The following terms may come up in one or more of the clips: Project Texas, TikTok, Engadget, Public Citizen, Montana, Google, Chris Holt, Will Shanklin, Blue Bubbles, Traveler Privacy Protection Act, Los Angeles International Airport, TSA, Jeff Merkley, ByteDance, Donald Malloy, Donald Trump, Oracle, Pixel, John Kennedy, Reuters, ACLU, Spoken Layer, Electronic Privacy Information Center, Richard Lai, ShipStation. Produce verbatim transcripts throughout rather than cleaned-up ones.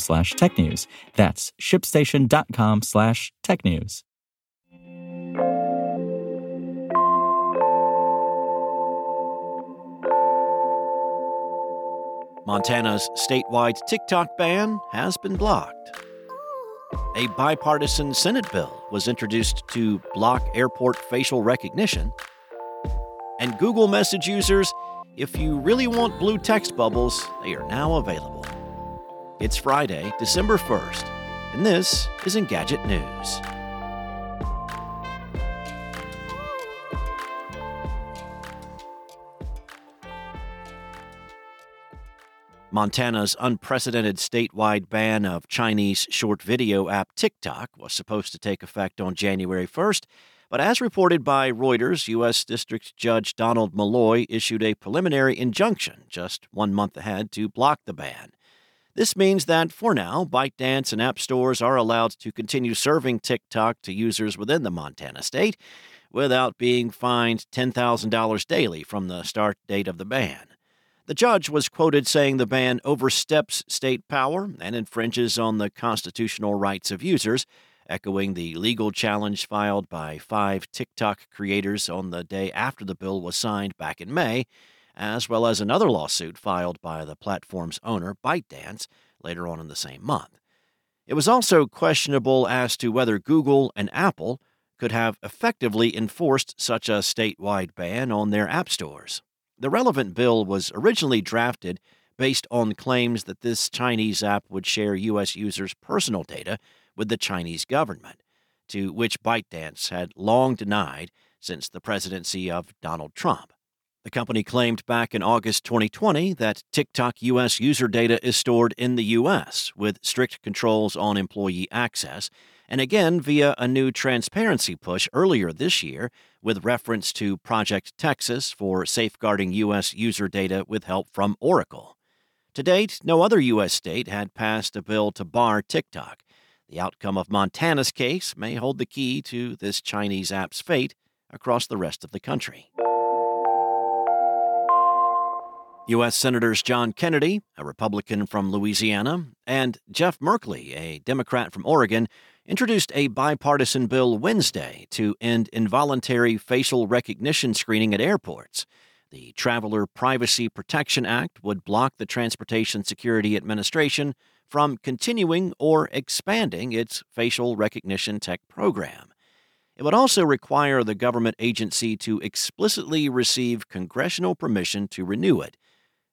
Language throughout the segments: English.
slash tech news. That's ShipStation.com slash tech news. Montana's statewide TikTok ban has been blocked. A bipartisan Senate bill was introduced to block airport facial recognition. And Google Message users, if you really want blue text bubbles, they are now available. It's Friday, December first. And this is Engadget News. Montana's unprecedented statewide ban of Chinese short video app TikTok was supposed to take effect on January first, but as reported by Reuters, U S District Judge Donald Malloy issued a preliminary injunction just one month ahead to block the ban. This means that, for now, ByteDance and app stores are allowed to continue serving TikTok to users within the Montana state without being fined ten thousand dollars daily from the start date of the ban. The judge was quoted saying the ban oversteps state power and infringes on the constitutional rights of users, echoing the legal challenge filed by five TikTok creators on the day after the bill was signed back in May, as well as another lawsuit filed by the platform's owner, ByteDance, later on in the same month. It was also questionable as to whether Google and Apple could have effectively enforced such a statewide ban on their app stores. The relevant bill was originally drafted based on claims that this Chinese app would share U S users' personal data with the Chinese government, to which ByteDance had long denied since the presidency of Donald Trump. The company claimed back in August twenty twenty that TikTok U S user data is stored in the U S with strict controls on employee access, and again via a new transparency push earlier this year with reference to Project Texas for safeguarding U S user data with help from Oracle. To date, no other U S state had passed a bill to bar TikTok. The outcome of Montana's case may hold the key to this Chinese app's fate across the rest of the country. U S Senators John Kennedy, a Republican from Louisiana, and Jeff Merkley, a Democrat from Oregon, introduced a bipartisan bill Wednesday to end involuntary facial recognition screening at airports. The Traveler Privacy Protection Act would block the Transportation Security Administration from continuing or expanding its facial recognition tech program. It would also require the government agency to explicitly receive congressional permission to renew it,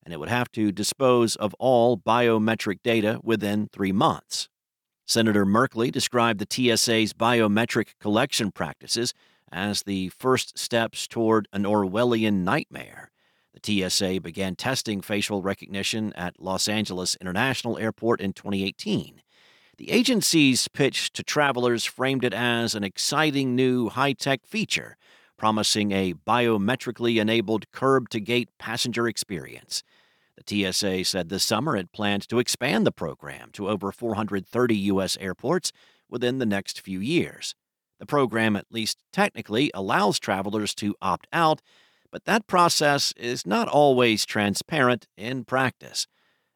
and it would have to dispose of all biometric data within three months. Senator Merkley described the T S A's biometric collection practices as the first steps toward an Orwellian nightmare. The T S A began testing facial recognition at Los Angeles International Airport in twenty eighteen. The agency's pitch to travelers framed it as an exciting new high-tech feature, promising a biometrically enabled curb-to-gate passenger experience. The T S A said this summer it planned to expand the program to over four hundred thirty U S airports within the next few years. The program, at least technically, allows travelers to opt out, but that process is not always transparent in practice.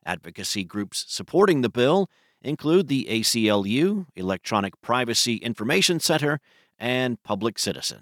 Advocacy groups supporting the bill include the A C L U, Electronic Privacy Information Center, and Public Citizen.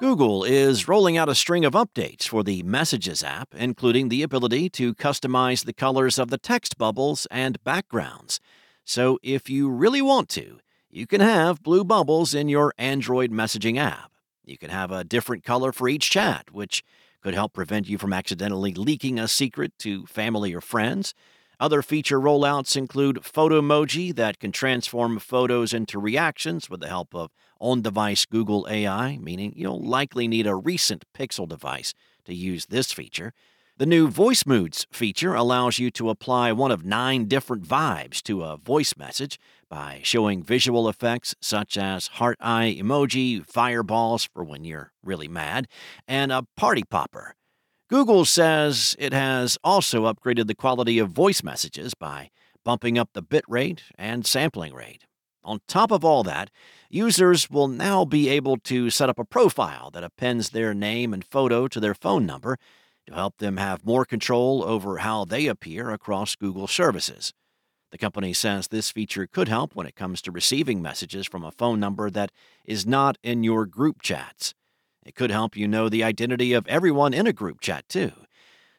Google is rolling out a string of updates for the Messages app, including the ability to customize the colors of the text bubbles and backgrounds. So if you really want to, you can have blue bubbles in your Android messaging app. You can have a different color for each chat, which could help prevent you from accidentally leaking a secret to family or friends. Other feature rollouts include Photo Emoji that can transform photos into reactions with the help of on-device Google A I, meaning you'll likely need a recent Pixel device to use this feature. The new Voice Moods feature allows you to apply one of nine different vibes to a voice message by showing visual effects such as heart-eye emoji, fireballs for when you're really mad, and a party popper. Google says it has also upgraded the quality of voice messages by bumping up the bitrate and sampling rate. On top of all that, users will now be able to set up a profile that appends their name and photo to their phone number to help them have more control over how they appear across Google services. The company says this feature could help when it comes to receiving messages from a phone number that is not in your group chats. It could help you know the identity of everyone in a group chat, too.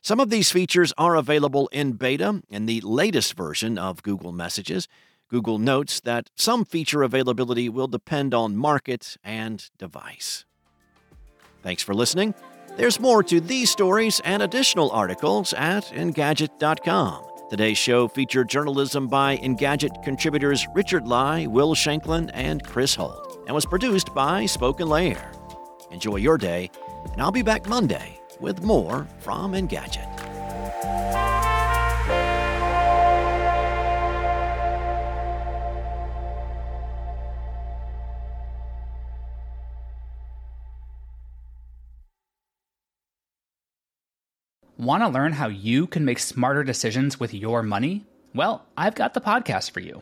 Some of these features are available in beta in the latest version of Google Messages. Google notes that some feature availability will depend on market and device. Thanks for listening. There's more to these stories and additional articles at Engadget dot com. Today's show featured journalism by Engadget contributors Richard Lai, Will Shanklin, and Chris Holt, and was produced by Spoken Layer. Enjoy your day, and I'll be back Monday with more from Engadget. Want to learn how you can make smarter decisions with your money? Well, I've got the podcast for you.